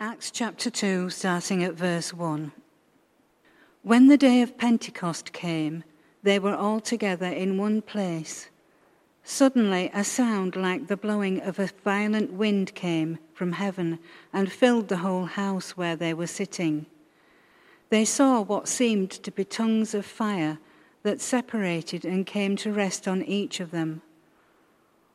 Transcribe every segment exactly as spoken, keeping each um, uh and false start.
Acts chapter two, starting at verse one. When the day of Pentecost came, they were all together in one place. Suddenly a sound like the blowing of a violent wind came from heaven and filled the whole house where they were sitting. They saw what seemed to be tongues of fire that separated and came to rest on each of them.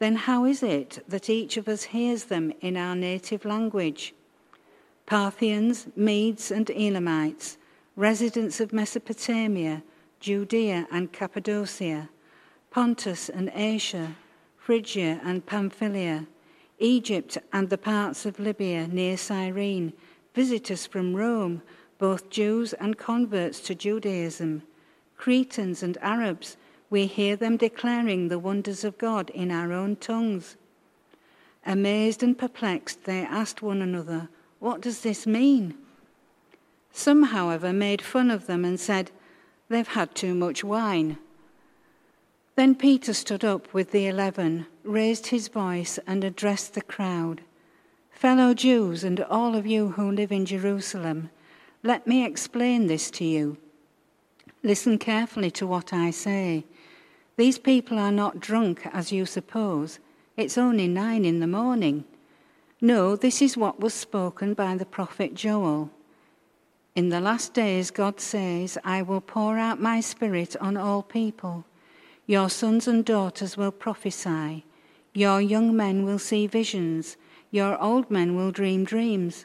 Then how is it that each of us hears them in our native language? Parthians, Medes and Elamites, residents of Mesopotamia, Judea and Cappadocia, Pontus and Asia, Phrygia and Pamphylia, Egypt and the parts of Libya near Cyrene, visitors from Rome, both Jews and converts to Judaism, Cretans and Arabs, we hear them declaring the wonders of God in our own tongues." Amazed and perplexed, they asked one another, "What does this mean?" Some, however, made fun of them and said, "They've had too much wine." Then Peter stood up with the eleven, raised his voice and addressed the crowd. "Fellow Jews and all of you who live in Jerusalem, let me explain this to you. Listen carefully to what I say. These people are not drunk, as you suppose. It's only nine in the morning. No, this is what was spoken by the prophet Joel. In the last days, God says, I will pour out my spirit on all people. Your sons and daughters will prophesy. Your young men will see visions. Your old men will dream dreams.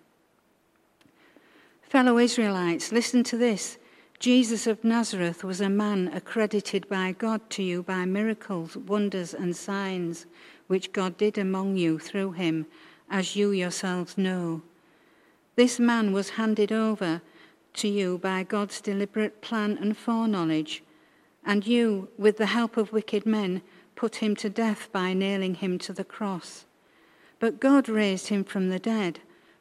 Fellow Israelites, listen to this. Jesus of Nazareth was a man accredited by God to you by miracles, wonders and signs, which God did among you through him, as you yourselves know. This man was handed over to you by God's deliberate plan and foreknowledge, and you, with the help of wicked men, put him to death by nailing him to the cross. But God raised him from the dead,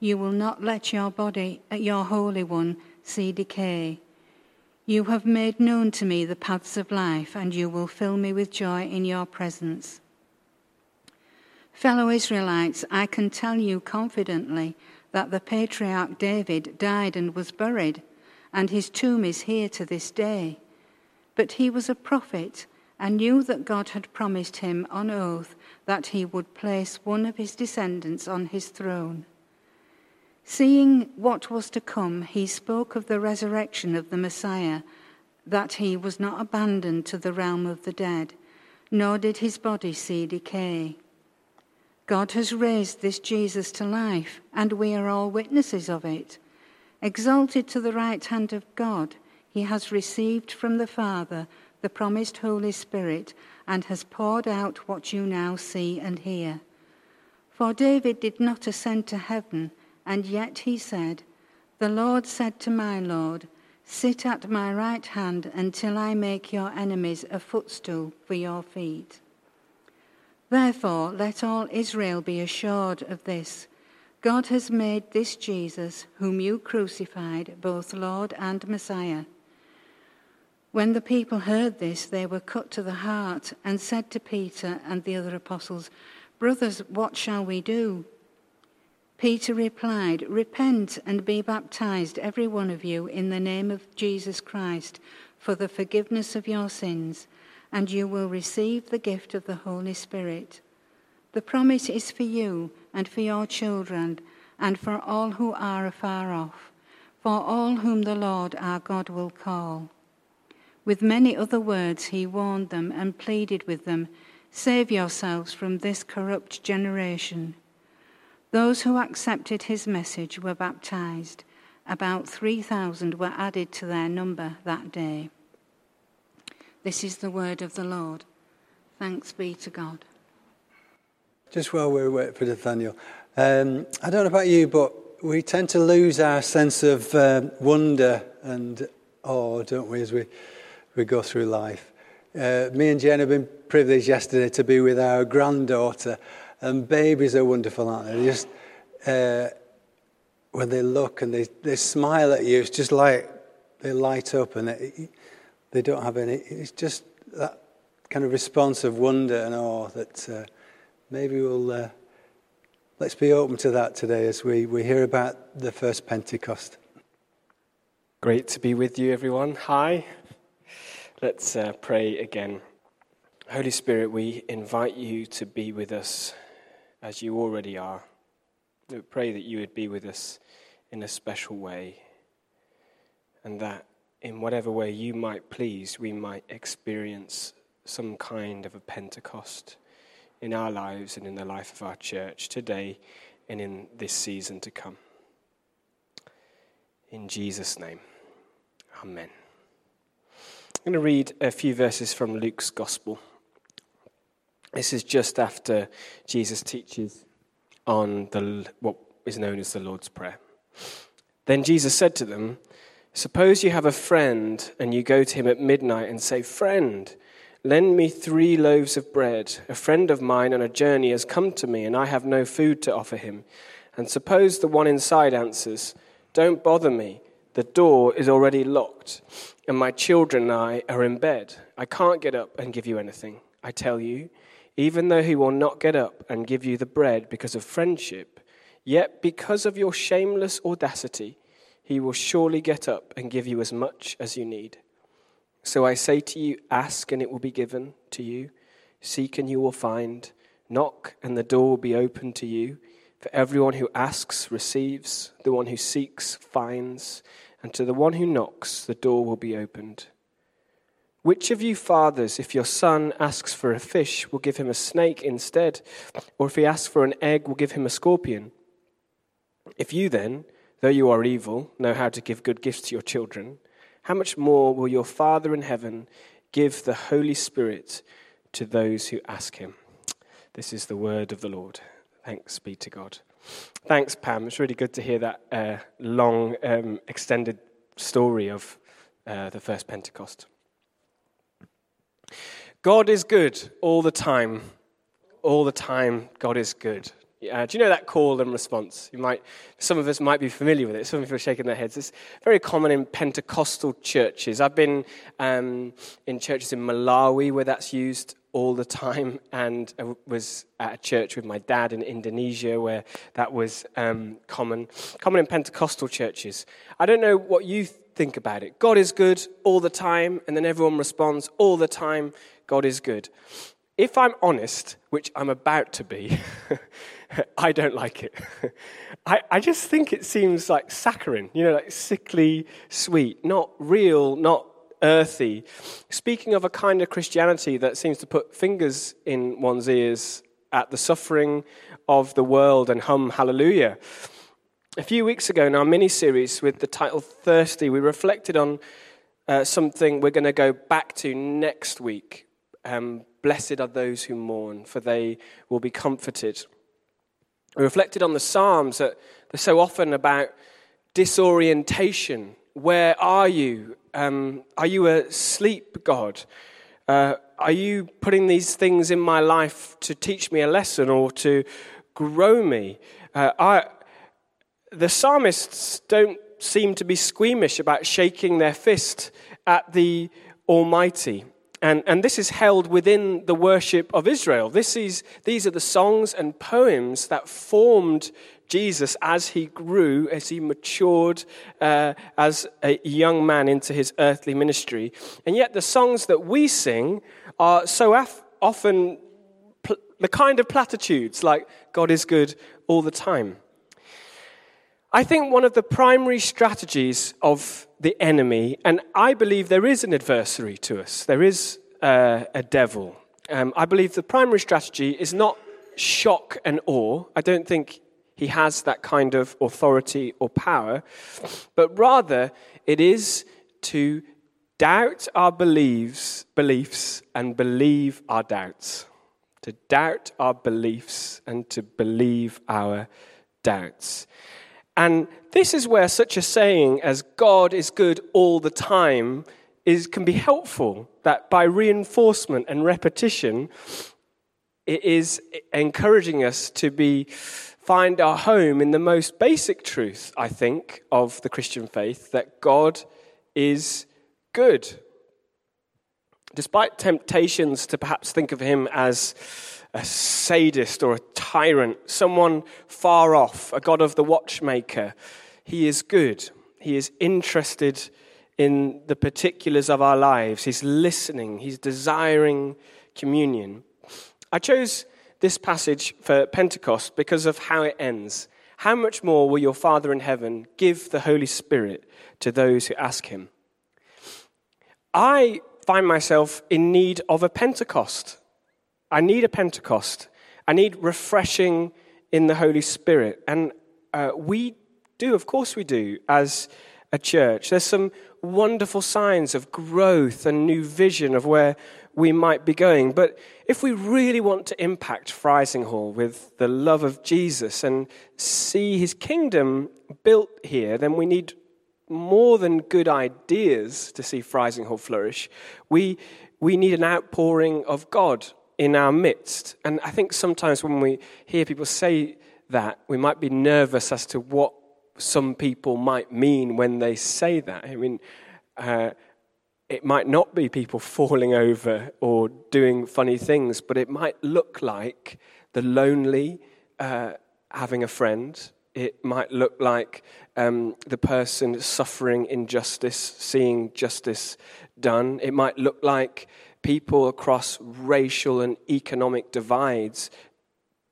You will not let your body, your Holy One, see decay. You have made known to me the paths of life, and you will fill me with joy in your presence." Fellow Israelites, I can tell you confidently that the patriarch David died and was buried, and his tomb is here to this day. But he was a prophet and knew that God had promised him on oath that he would place one of his descendants on his throne. Seeing what was to come, he spoke of the resurrection of the Messiah, that he was not abandoned to the realm of the dead, nor did his body see decay. God has raised this Jesus to life, and we are all witnesses of it. Exalted to the right hand of God, he has received from the Father the promised Holy Spirit, and has poured out what you now see and hear. For David did not ascend to heaven, and yet he said, "The Lord said to my Lord, sit at my right hand until I make your enemies a footstool for your feet." Therefore, let all Israel be assured of this, God has made this Jesus, whom you crucified, both Lord and Messiah. When the people heard this, they were cut to the heart and said to Peter and the other apostles, Brothers, what shall we do? Peter replied, Repent and be baptized, every one of you, in the name of Jesus Christ, for the forgiveness of your sins, and you will receive the gift of the Holy Spirit. The promise is for you and for your children and for all who are afar off, for all whom the Lord our God will call. With many other words he warned them and pleaded with them, Save yourselves from this corrupt generation. Those who accepted his message were baptized. About three thousand were added to their number that day. This is the word of the Lord. Thanks be to God. Just while we're waiting for Nathaniel, um, I don't know about you, but we tend to lose our sense of um, wonder and awe, don't we, as we, we go through life. Uh, me and Jane have been privileged yesterday to be with our granddaughter, and babies are wonderful, aren't they? They just uh, when they look and they, they smile at you, it's just like they light up, and they, they don't have any. It's just that kind of response of wonder and awe that uh, maybe we'll uh, let's be open to that today as we, we hear about the first Pentecost. Great to be with you, everyone. Hi. Let's uh, pray again. Holy Spirit, we invite you to be with us as you already are. We pray that you would be with us in a special way, and that in whatever way you might please, we might experience some kind of a Pentecost in our lives and in the life of our church today and in this season to come. In Jesus' name, amen. I'm going to read a few verses from Luke's Gospel. This is just after Jesus teaches on the what is known as the Lord's Prayer. Then Jesus said to them, Suppose you have a friend and you go to him at midnight and say, Friend, lend me three loaves of bread. A friend of mine on a journey has come to me and I have no food to offer him. And suppose the one inside answers, Don't bother me. The door is already locked and my children and I are in bed. I can't get up and give you anything. I tell you, even though he will not get up and give you the bread because of friendship, yet because of your shameless audacity, he will surely get up and give you as much as you need. So I say to you, ask and it will be given to you. Seek and you will find. Knock and the door will be opened to you. For everyone who asks receives, the one who seeks finds, and to the one who knocks the door will be opened. Which of you fathers, if your son asks for a fish, will give him a snake instead? Or if he asks for an egg, will give him a scorpion? If you then, though you are evil, know how to give good gifts to your children, how much more will your Father in heaven give the Holy Spirit to those who ask him? This is the word of the Lord. Thanks be to God. Thanks, Pam. It's really good to hear that uh, long, um, extended story of uh, the first Pentecost. God is good all the time. All the time, God is good. Uh, do you know that call and response? You might, some of us might be familiar with it. Some people are shaking their heads. It's very common in Pentecostal churches. I've been um, in churches in Malawi where that's used all the time, and I was at a church with my dad in Indonesia where that was um, common, common in Pentecostal churches. I don't know what you think about it. God is good all the time, and then everyone responds all the time, God is good. If I'm honest, which I'm about to be, I don't like it. I, I just think it seems like saccharine, you know, like sickly sweet, not real, not earthy. Speaking of a kind of Christianity that seems to put fingers in one's ears at the suffering of the world and hum hallelujah. A few weeks ago in our mini-series with the title Thirsty, we reflected on uh, something we're going to go back to next week. Um, Blessed are those who mourn, for they will be comforted. We reflected on the Psalms that are so often about disorientation. Where are you? Um, are you asleep, God? Uh, are you putting these things in my life to teach me a lesson or to grow me? Uh, I, the psalmists don't seem to be squeamish about shaking their fist at the Almighty. And, and this is held within the worship of Israel. This is, these are the songs and poems that formed Jesus as he grew, as he matured uh, as a young man into his earthly ministry. And yet the songs that we sing are so af- often pl- the kind of platitudes like God is good all the time. I think one of the primary strategies of the enemy, and I believe there is an adversary to us, there is uh, a devil. Um, I believe the primary strategy is not shock and awe. I don't think he has that kind of authority or power, but rather it is to doubt our beliefs, beliefs and believe our doubts. To doubt our beliefs and to believe our doubts. And this is where such a saying as God is good all the time is can be helpful, that by reinforcement and repetition, it is encouraging us to be find our home in the most basic truth, I think, of the Christian faith, that God is good. Despite temptations to perhaps think of him as a sadist or a tyrant, someone far off, a God of the watchmaker, he is good. He is interested in the particulars of our lives. He's listening. He's desiring communion. I chose this passage for Pentecost because of how it ends. How much more will your Father in heaven give the Holy Spirit to those who ask him? I find myself in need of a Pentecost. I need a Pentecost. I need refreshing in the Holy Spirit. And uh, we do, of course we do, as a church. There's some wonderful signs of growth and new vision of where we might be going. But if we really want to impact Frizinghall with the love of Jesus and see his kingdom built here, then we need more than good ideas to see Frizinghall flourish. We we need an outpouring of God in our midst. And I think sometimes when we hear people say that, we might be nervous as to what some people might mean when they say that. I mean, uh, it might not be people falling over or doing funny things, but it might look like the lonely uh, having a friend. It might look like um, the person suffering injustice, seeing justice done. It might look like people across racial and economic divides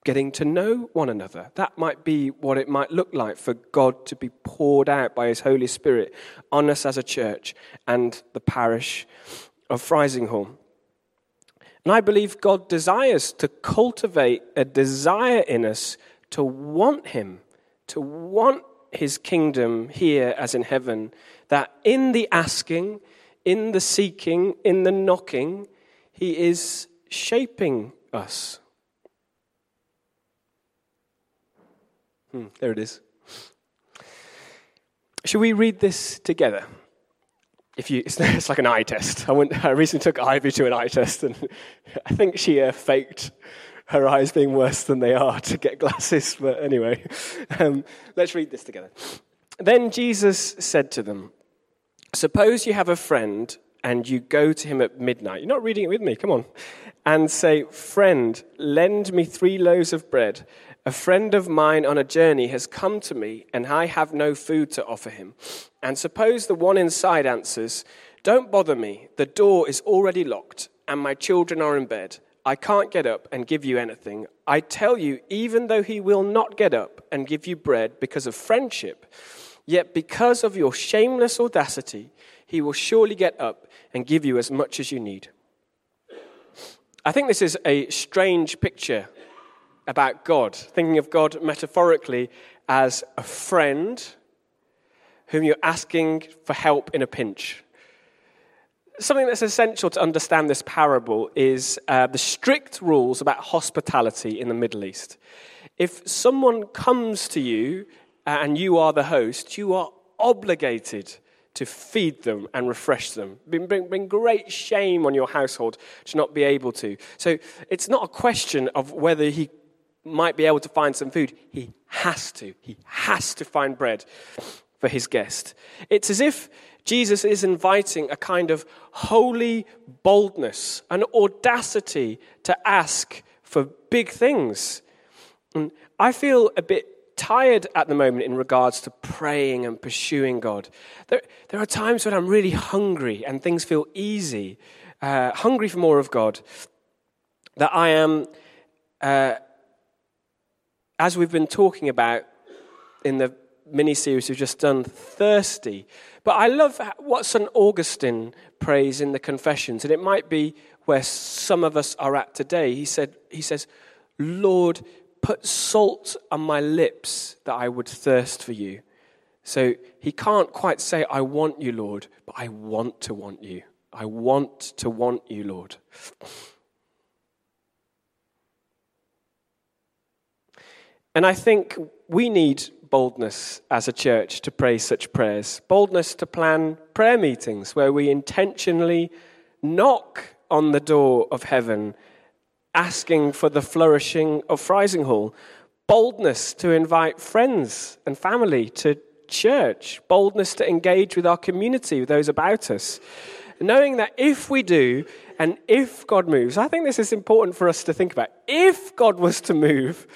getting to know one another. That might be what it might look like for God to be poured out by his Holy Spirit on us as a church and the parish of Frizinghall. And I believe God desires to cultivate a desire in us to want him, to want his kingdom here as in heaven, that in the asking, in the seeking, in the knocking, he is shaping us. There it is. Should we read this together? If you, it's, it's like an eye test. I, went, I recently took Ivy to an eye test, and I think she uh, faked her eyes being worse than they are to get glasses. But anyway, um, let's read this together. Then Jesus said to them, "Suppose you have a friend and you go to him at midnight." You're not reading it with me, come on. "And say, 'Friend, lend me three loaves of bread. A friend of mine on a journey has come to me, and I have no food to offer him.' And suppose the one inside answers, 'Don't bother me. The door is already locked, and my children are in bed. I can't get up and give you anything.' I tell you, even though he will not get up and give you bread because of friendship, yet because of your shameless audacity, he will surely get up and give you as much as you need." I think this is a strange picture about God, thinking of God metaphorically as a friend whom you're asking for help in a pinch. Something that's essential to understand this parable is uh, the strict rules about hospitality in the Middle East. If someone comes to you and you are the host, you are obligated to feed them and refresh them. Bring, bring, bring great shame on your household to not be able to. So it's not a question of whether he might be able to find some food, he has to. He has to find bread for his guest. It's as if Jesus is inviting a kind of holy boldness, an audacity to ask for big things. And I feel a bit tired at the moment in regards to praying and pursuing God. There, there are times when I'm really hungry and things feel easy, uh, hungry for more of God, that I am, uh, as we've been talking about in the mini-series we've just done, thirsty. But I love what Saint Augustine prays in the Confessions, and it might be where some of us are at today. He said, he says, Lord, put salt on my lips that I would thirst for you. So he can't quite say, I want you, Lord, but I want to want you. I want to want you, Lord. And I think we need boldness as a church to pray such prayers. Boldness to plan prayer meetings where we intentionally knock on the door of heaven asking for the flourishing of Frizinghall, boldness to invite friends and family to church, boldness to engage with our community, with those about us, knowing that if we do and if God moves, I think this is important for us to think about, if God was to move,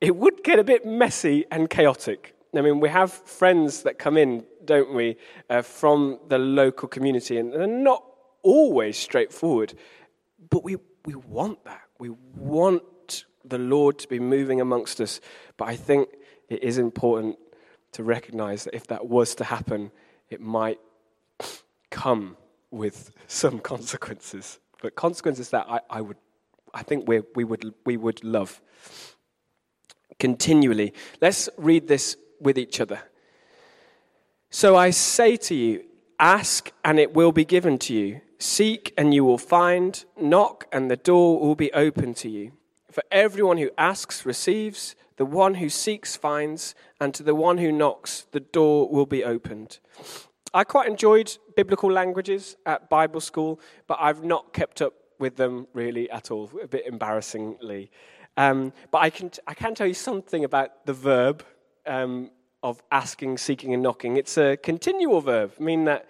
it would get a bit messy and chaotic. I mean, we have friends that come in, don't we, uh, from the local community, and they're not always straightforward, but we We want that. We want the Lord to be moving amongst us. But I think it is important to recognize that if that was to happen, it might come with some consequences. But consequences that I, I would, I think we we would we would love continually. Let's read this with each other. So I say to you, ask and it will be given to you. Seek and you will find. Knock and the door will be open to you. For everyone who asks receives, the one who seeks finds, and to the one who knocks the door will be opened. I quite enjoyed biblical languages at Bible school, but I've not kept up with them really at all, a bit embarrassingly. Um, but I can I can tell you something about the verb um, of asking, seeking, and knocking. It's a continual verb, meaning that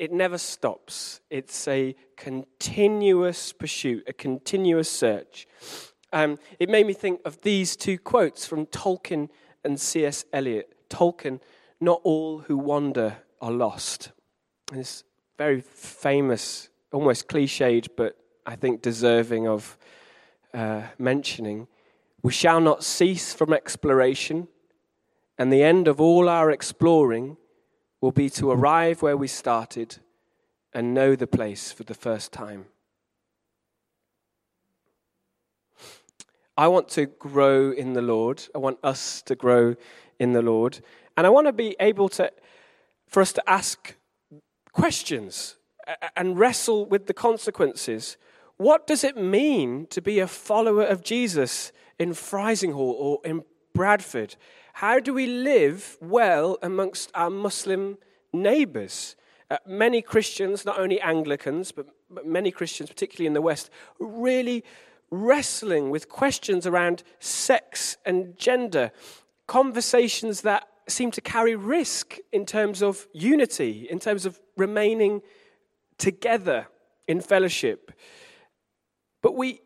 it never stops. It's a continuous pursuit, a continuous search. Um, it made me think of these two quotes from Tolkien and C S Eliot. Tolkien, not all who wander are lost. And it's very famous, almost cliched, but I think deserving of uh, mentioning. We shall not cease from exploration, and the end of all our exploring will be to arrive where we started and know the place for the first time. I want to grow in the Lord. I want us to grow in the Lord. And I want to be able to, for us to ask questions and wrestle with the consequences. What does it mean to be a follower of Jesus in Frizinghall or in Bradford? How do we live well amongst our Muslim neighbours? Uh, many Christians, not only Anglicans, but, but many Christians, particularly in the West, really wrestling with questions around sex and gender, conversations that seem to carry risk in terms of unity, in terms of remaining together in fellowship. But we,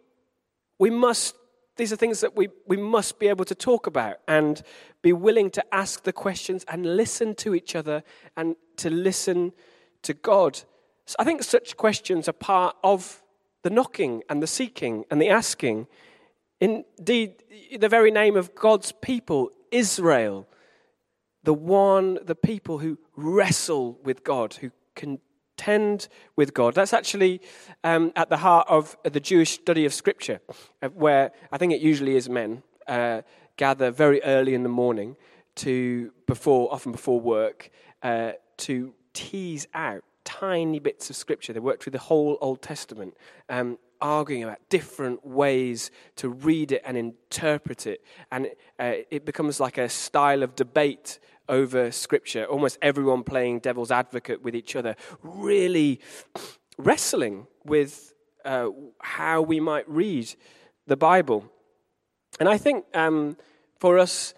we must These are things that we, we must be able to talk about and be willing to ask the questions and listen to each other and to listen to God. So I think such questions are part of the knocking and the seeking and the asking. Indeed, the very name of God's people, Israel, the one, the people who wrestle with God, who can contend with God. That's actually um, at the heart of the Jewish study of Scripture, where I think it usually is men uh, gather very early in the morning to, before, often before work, uh, to tease out tiny bits of Scripture. They work through the whole Old Testament, um, arguing about different ways to read it and interpret it, and uh, it becomes like a style of debate over Scripture, almost everyone playing devil's advocate with each other, really wrestling with uh, how we might read the Bible. And I think um, for us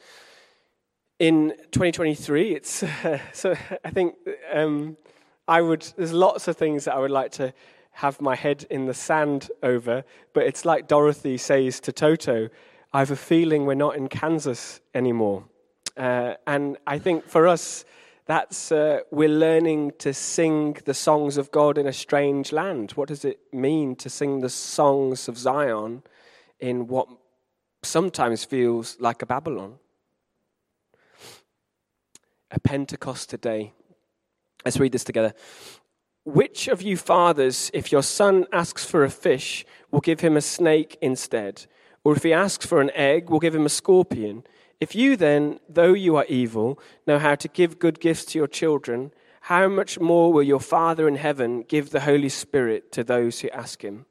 in twenty twenty-three, it's uh, so I think um, I would. There's lots of things that I would like to have my head in the sand over, but it's like Dorothy says to Toto, "I have a feeling we're not in Kansas anymore." Uh, and I think for us, that's uh, we're learning to sing the songs of God in a strange land. What does it mean to sing the songs of Zion in what sometimes feels like a Babylon? A Pentecost today. Let's read this together. Which of you fathers, if your son asks for a fish, will give him a snake instead? Or if he asks for an egg, will give him a scorpion? If you then, though you are evil, know how to give good gifts to your children, how much more will your Father in heaven give the Holy Spirit to those who ask him?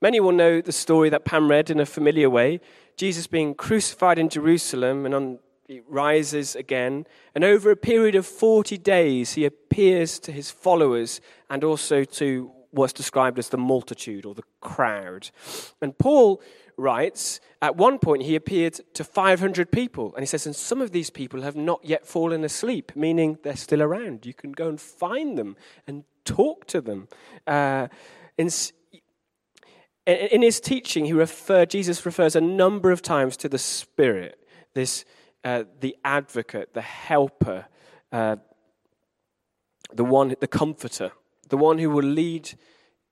Many will know the story that Pam read in a familiar way, Jesus being crucified in Jerusalem and on He rises again, and over a period of forty days, he appears to his followers and also to what's described as the multitude or the crowd. And Paul writes, at one point, he appeared to five hundred people. And he says, and some of these people have not yet fallen asleep, meaning they're still around. You can go and find them and talk to them. Uh, in, in his teaching, he refer, Jesus refers a number of times to the Spirit, this Uh, the advocate, the helper, uh, the one, the comforter, the one who will lead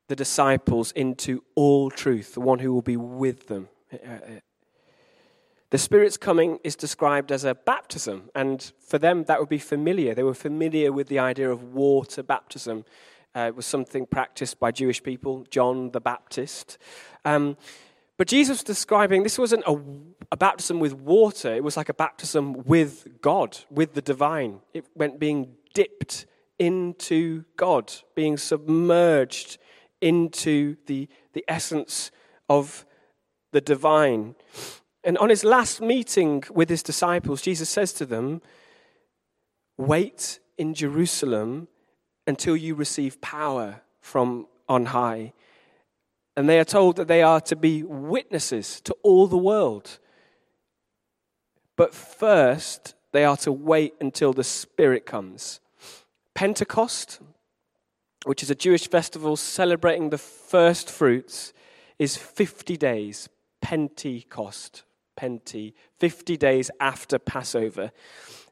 the disciples into all truth, the one who will be with them. The Spirit's coming is described as a baptism, and for them that would be familiar. They were familiar with the idea of water baptism. Uh, it was something practiced by Jewish people, John the Baptist. Um But Jesus was describing, this wasn't a, a baptism with water, it was like a baptism with God, with the divine. It meant being dipped into God, being submerged into the, the essence of the divine. And on his last meeting with his disciples, Jesus says to them, wait in Jerusalem until you receive power from on high. And they are told that they are to be witnesses to all the world. But first, they are to wait until the Spirit comes. Pentecost, which is a Jewish festival celebrating the first fruits, is fifty days. Pentecost, Pente, fifty days after Passover.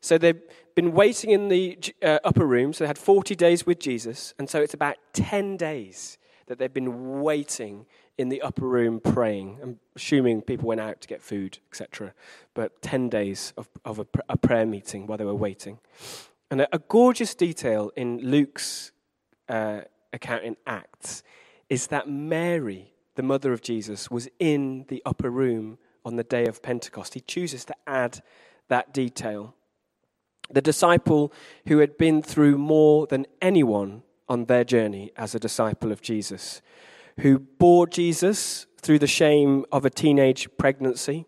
So they've been waiting in the uh, upper room, so they had forty days with Jesus, and so it's about ten days that they've been waiting in the upper room praying. I'm assuming people went out to get food, et cetera. But ten days of, of a, a prayer meeting while they were waiting. And a, a gorgeous detail in Luke's uh, account in Acts is that Mary, the mother of Jesus, was in the upper room on the day of Pentecost. He chooses to add that detail. The disciple who had been through more than anyone on their journey as a disciple of Jesus, who bore Jesus through the shame of a teenage pregnancy,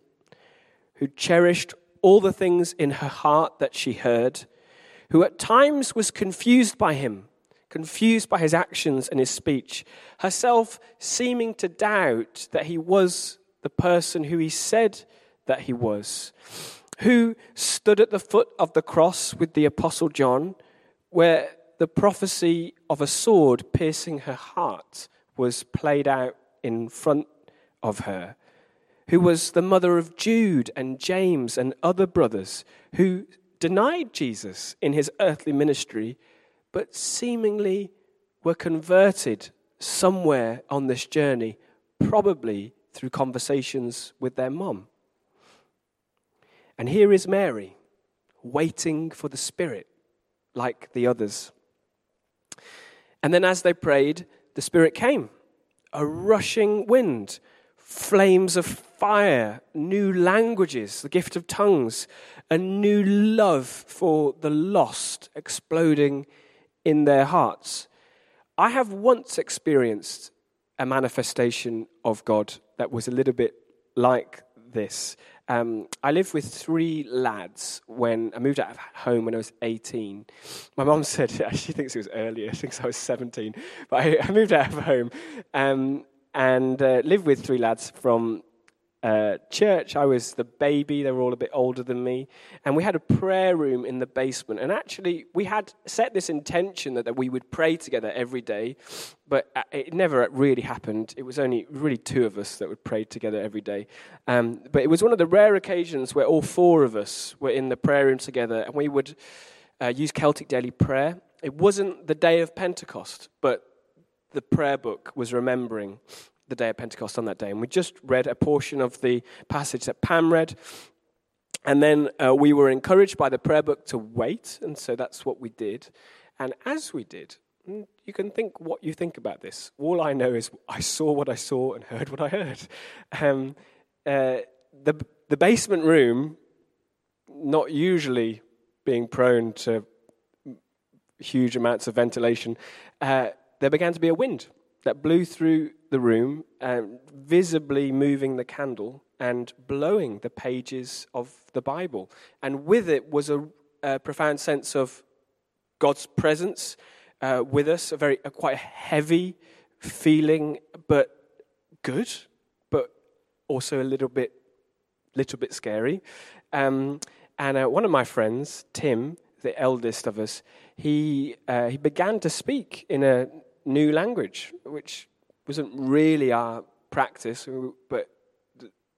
who cherished all the things in her heart that she heard, who at times was confused by him, confused by his actions and his speech, herself seeming to doubt that he was the person who he said that he was, who stood at the foot of the cross with the Apostle John, where the prophecy of a sword piercing her heart was played out in front of her, who was the mother of Jude and James and other brothers who denied Jesus in his earthly ministry, but seemingly were converted somewhere on this journey, probably through conversations with their mum. And here is Mary, waiting for the Spirit, like the others. And then as they prayed, the Spirit came. A rushing wind, flames of fire, new languages, the gift of tongues, a new love for the lost exploding in their hearts. I have once experienced a manifestation of God that was a little bit like this. Um, I lived with three lads when I moved out of home when I was eighteen. My mom said, she thinks it was earlier, she thinks I was seventeen. But I, I moved out of home um, and uh, lived with three lads from uh, church. I was the baby. They were all a bit older than me. And we had a prayer room in the basement. And actually, we had set this intention that, that we would pray together every day, but it never really happened. It was only really two of us that would pray together every day. Um, but it was one of the rare occasions where all four of us were in the prayer room together, and we would uh, use Celtic daily prayer. It wasn't the day of Pentecost, but the prayer book was remembering the day of Pentecost on that day. And we just read a portion of the passage that Pam read. And then uh, we were encouraged by the prayer book to wait. And so that's what we did. And as we did, you can think what you think about this. All I know is I saw what I saw and heard what I heard. Um, uh, the, the basement room, not usually being prone to huge amounts of ventilation, uh, there began to be a wind that blew through the room, um, visibly moving the candle and blowing the pages of the Bible. And with it was a, a profound sense of God's presence uh, with us, a very a quite heavy feeling, but good, but also a little bit little bit scary. Um, and uh, one of my friends, Tim, the eldest of us, he uh, he began to speak in a new language, which wasn't really our practice, but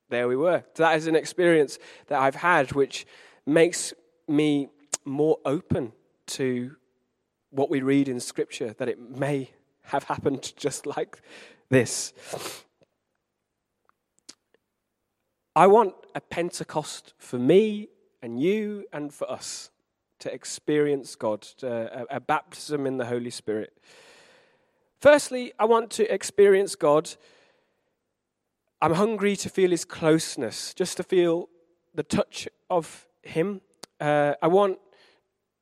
there we were. So that is an experience that I've had, which makes me more open to what we read in Scripture, that it may have happened just like this. I want a Pentecost for me and you and for us, to experience God, uh, a baptism in the Holy Spirit. Firstly, I want to experience God. I'm hungry to feel his closeness, just to feel the touch of him. Uh, I want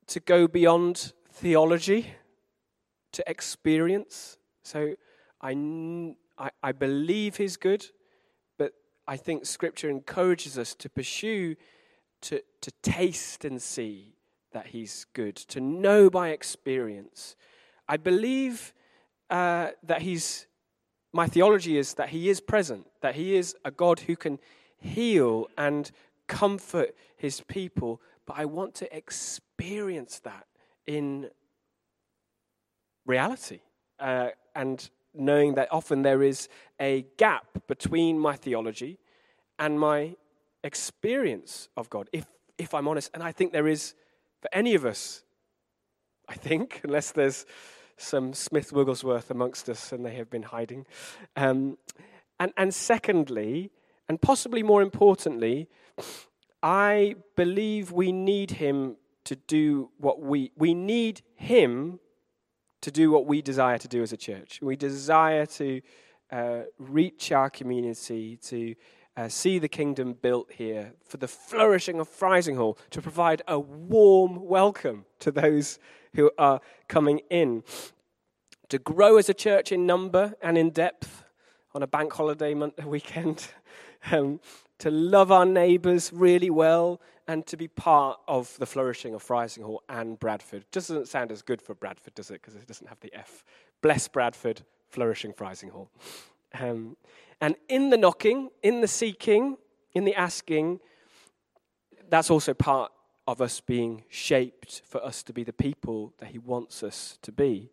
to go beyond theology to experience. So I, I, I believe he's good, but I think Scripture encourages us to pursue, to, to taste and see that he's good, to know by experience. I believe Uh, that he's, my theology is that he is present, that he is a God who can heal and comfort his people, but I want to experience that in reality. Uh, and knowing that often there is a gap between my theology and my experience of God, if if I'm honest. And I think there is for any of us, I think, unless there's some Smith Wigglesworth amongst us, and they have been hiding. Um, and, and secondly, and possibly more importantly, I believe we need him to do what we, we need him to do what we desire to do as a church. We desire to uh, reach our community, to uh, see the kingdom built here, for the flourishing of Frizinghall, to provide a warm welcome to those who are coming in, to grow as a church in number and in depth on a bank holiday month, weekend, um, to love our neighbours really well, and to be part of the flourishing of Frizinghall and Bradford. Just doesn't sound as good for Bradford, does it? Because it doesn't have the F. Bless Bradford, flourishing Frizinghall. Um, and in the knocking, in the seeking, in the asking, that's also part of us being shaped, for us to be the people that he wants us to be.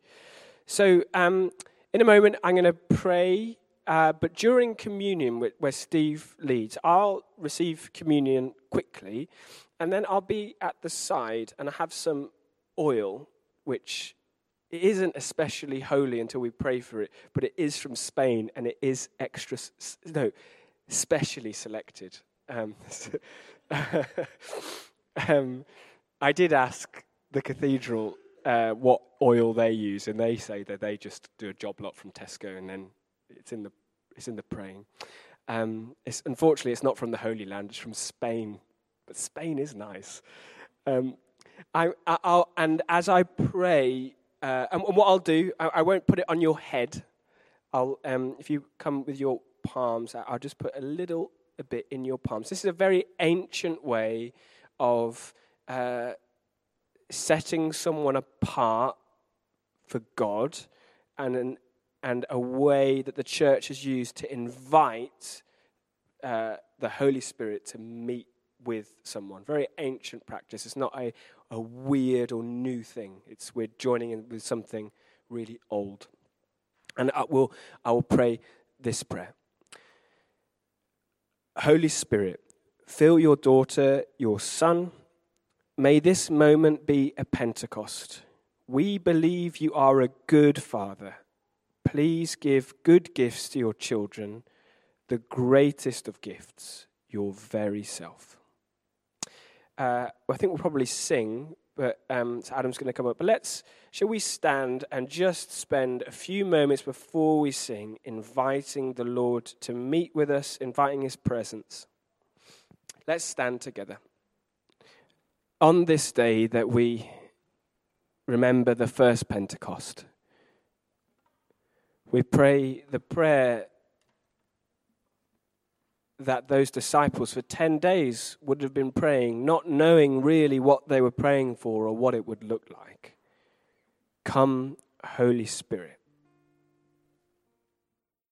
So um, in a moment, I'm going to pray, uh, but during communion, where Steve leads, I'll receive communion quickly, and then I'll be at the side, and I have some oil, which isn't especially holy until we pray for it, but it is from Spain, and it is extra, no, specially selected. Um, so, Um, I did ask the cathedral uh, what oil they use, and they say that they just do a job lot from Tesco, and then it's in the it's in the praying. Um, it's, unfortunately, it's not from the Holy Land; it's from Spain. But Spain is nice. Um, I, I, I'll, and as I pray, uh, and what I'll do, I, I won't put it on your head. I'll, um, if you come with your palms, I'll just put a little a bit in your palms. This is a very ancient way of uh, setting someone apart for God, and an, and a way that the church has used to invite uh, the Holy Spirit to meet with someone. Very ancient practice. It's not a, a weird or new thing. It's we're joining in with something really old. And I will, I will pray this prayer. Holy Spirit, fill your daughter, your son. May this moment be a Pentecost. We believe you are a good Father. Please give good gifts to your children, the greatest of gifts, your very self. Uh, I think we'll probably sing, but um, so Adam's going to come up. But let's, shall we stand and just spend a few moments before we sing, inviting the Lord to meet with us, inviting his presence. Let's stand together. On this day that we remember the first Pentecost, we pray the prayer that those disciples for ten days would have been praying, not knowing really what they were praying for or what it would look like. Come, Holy Spirit.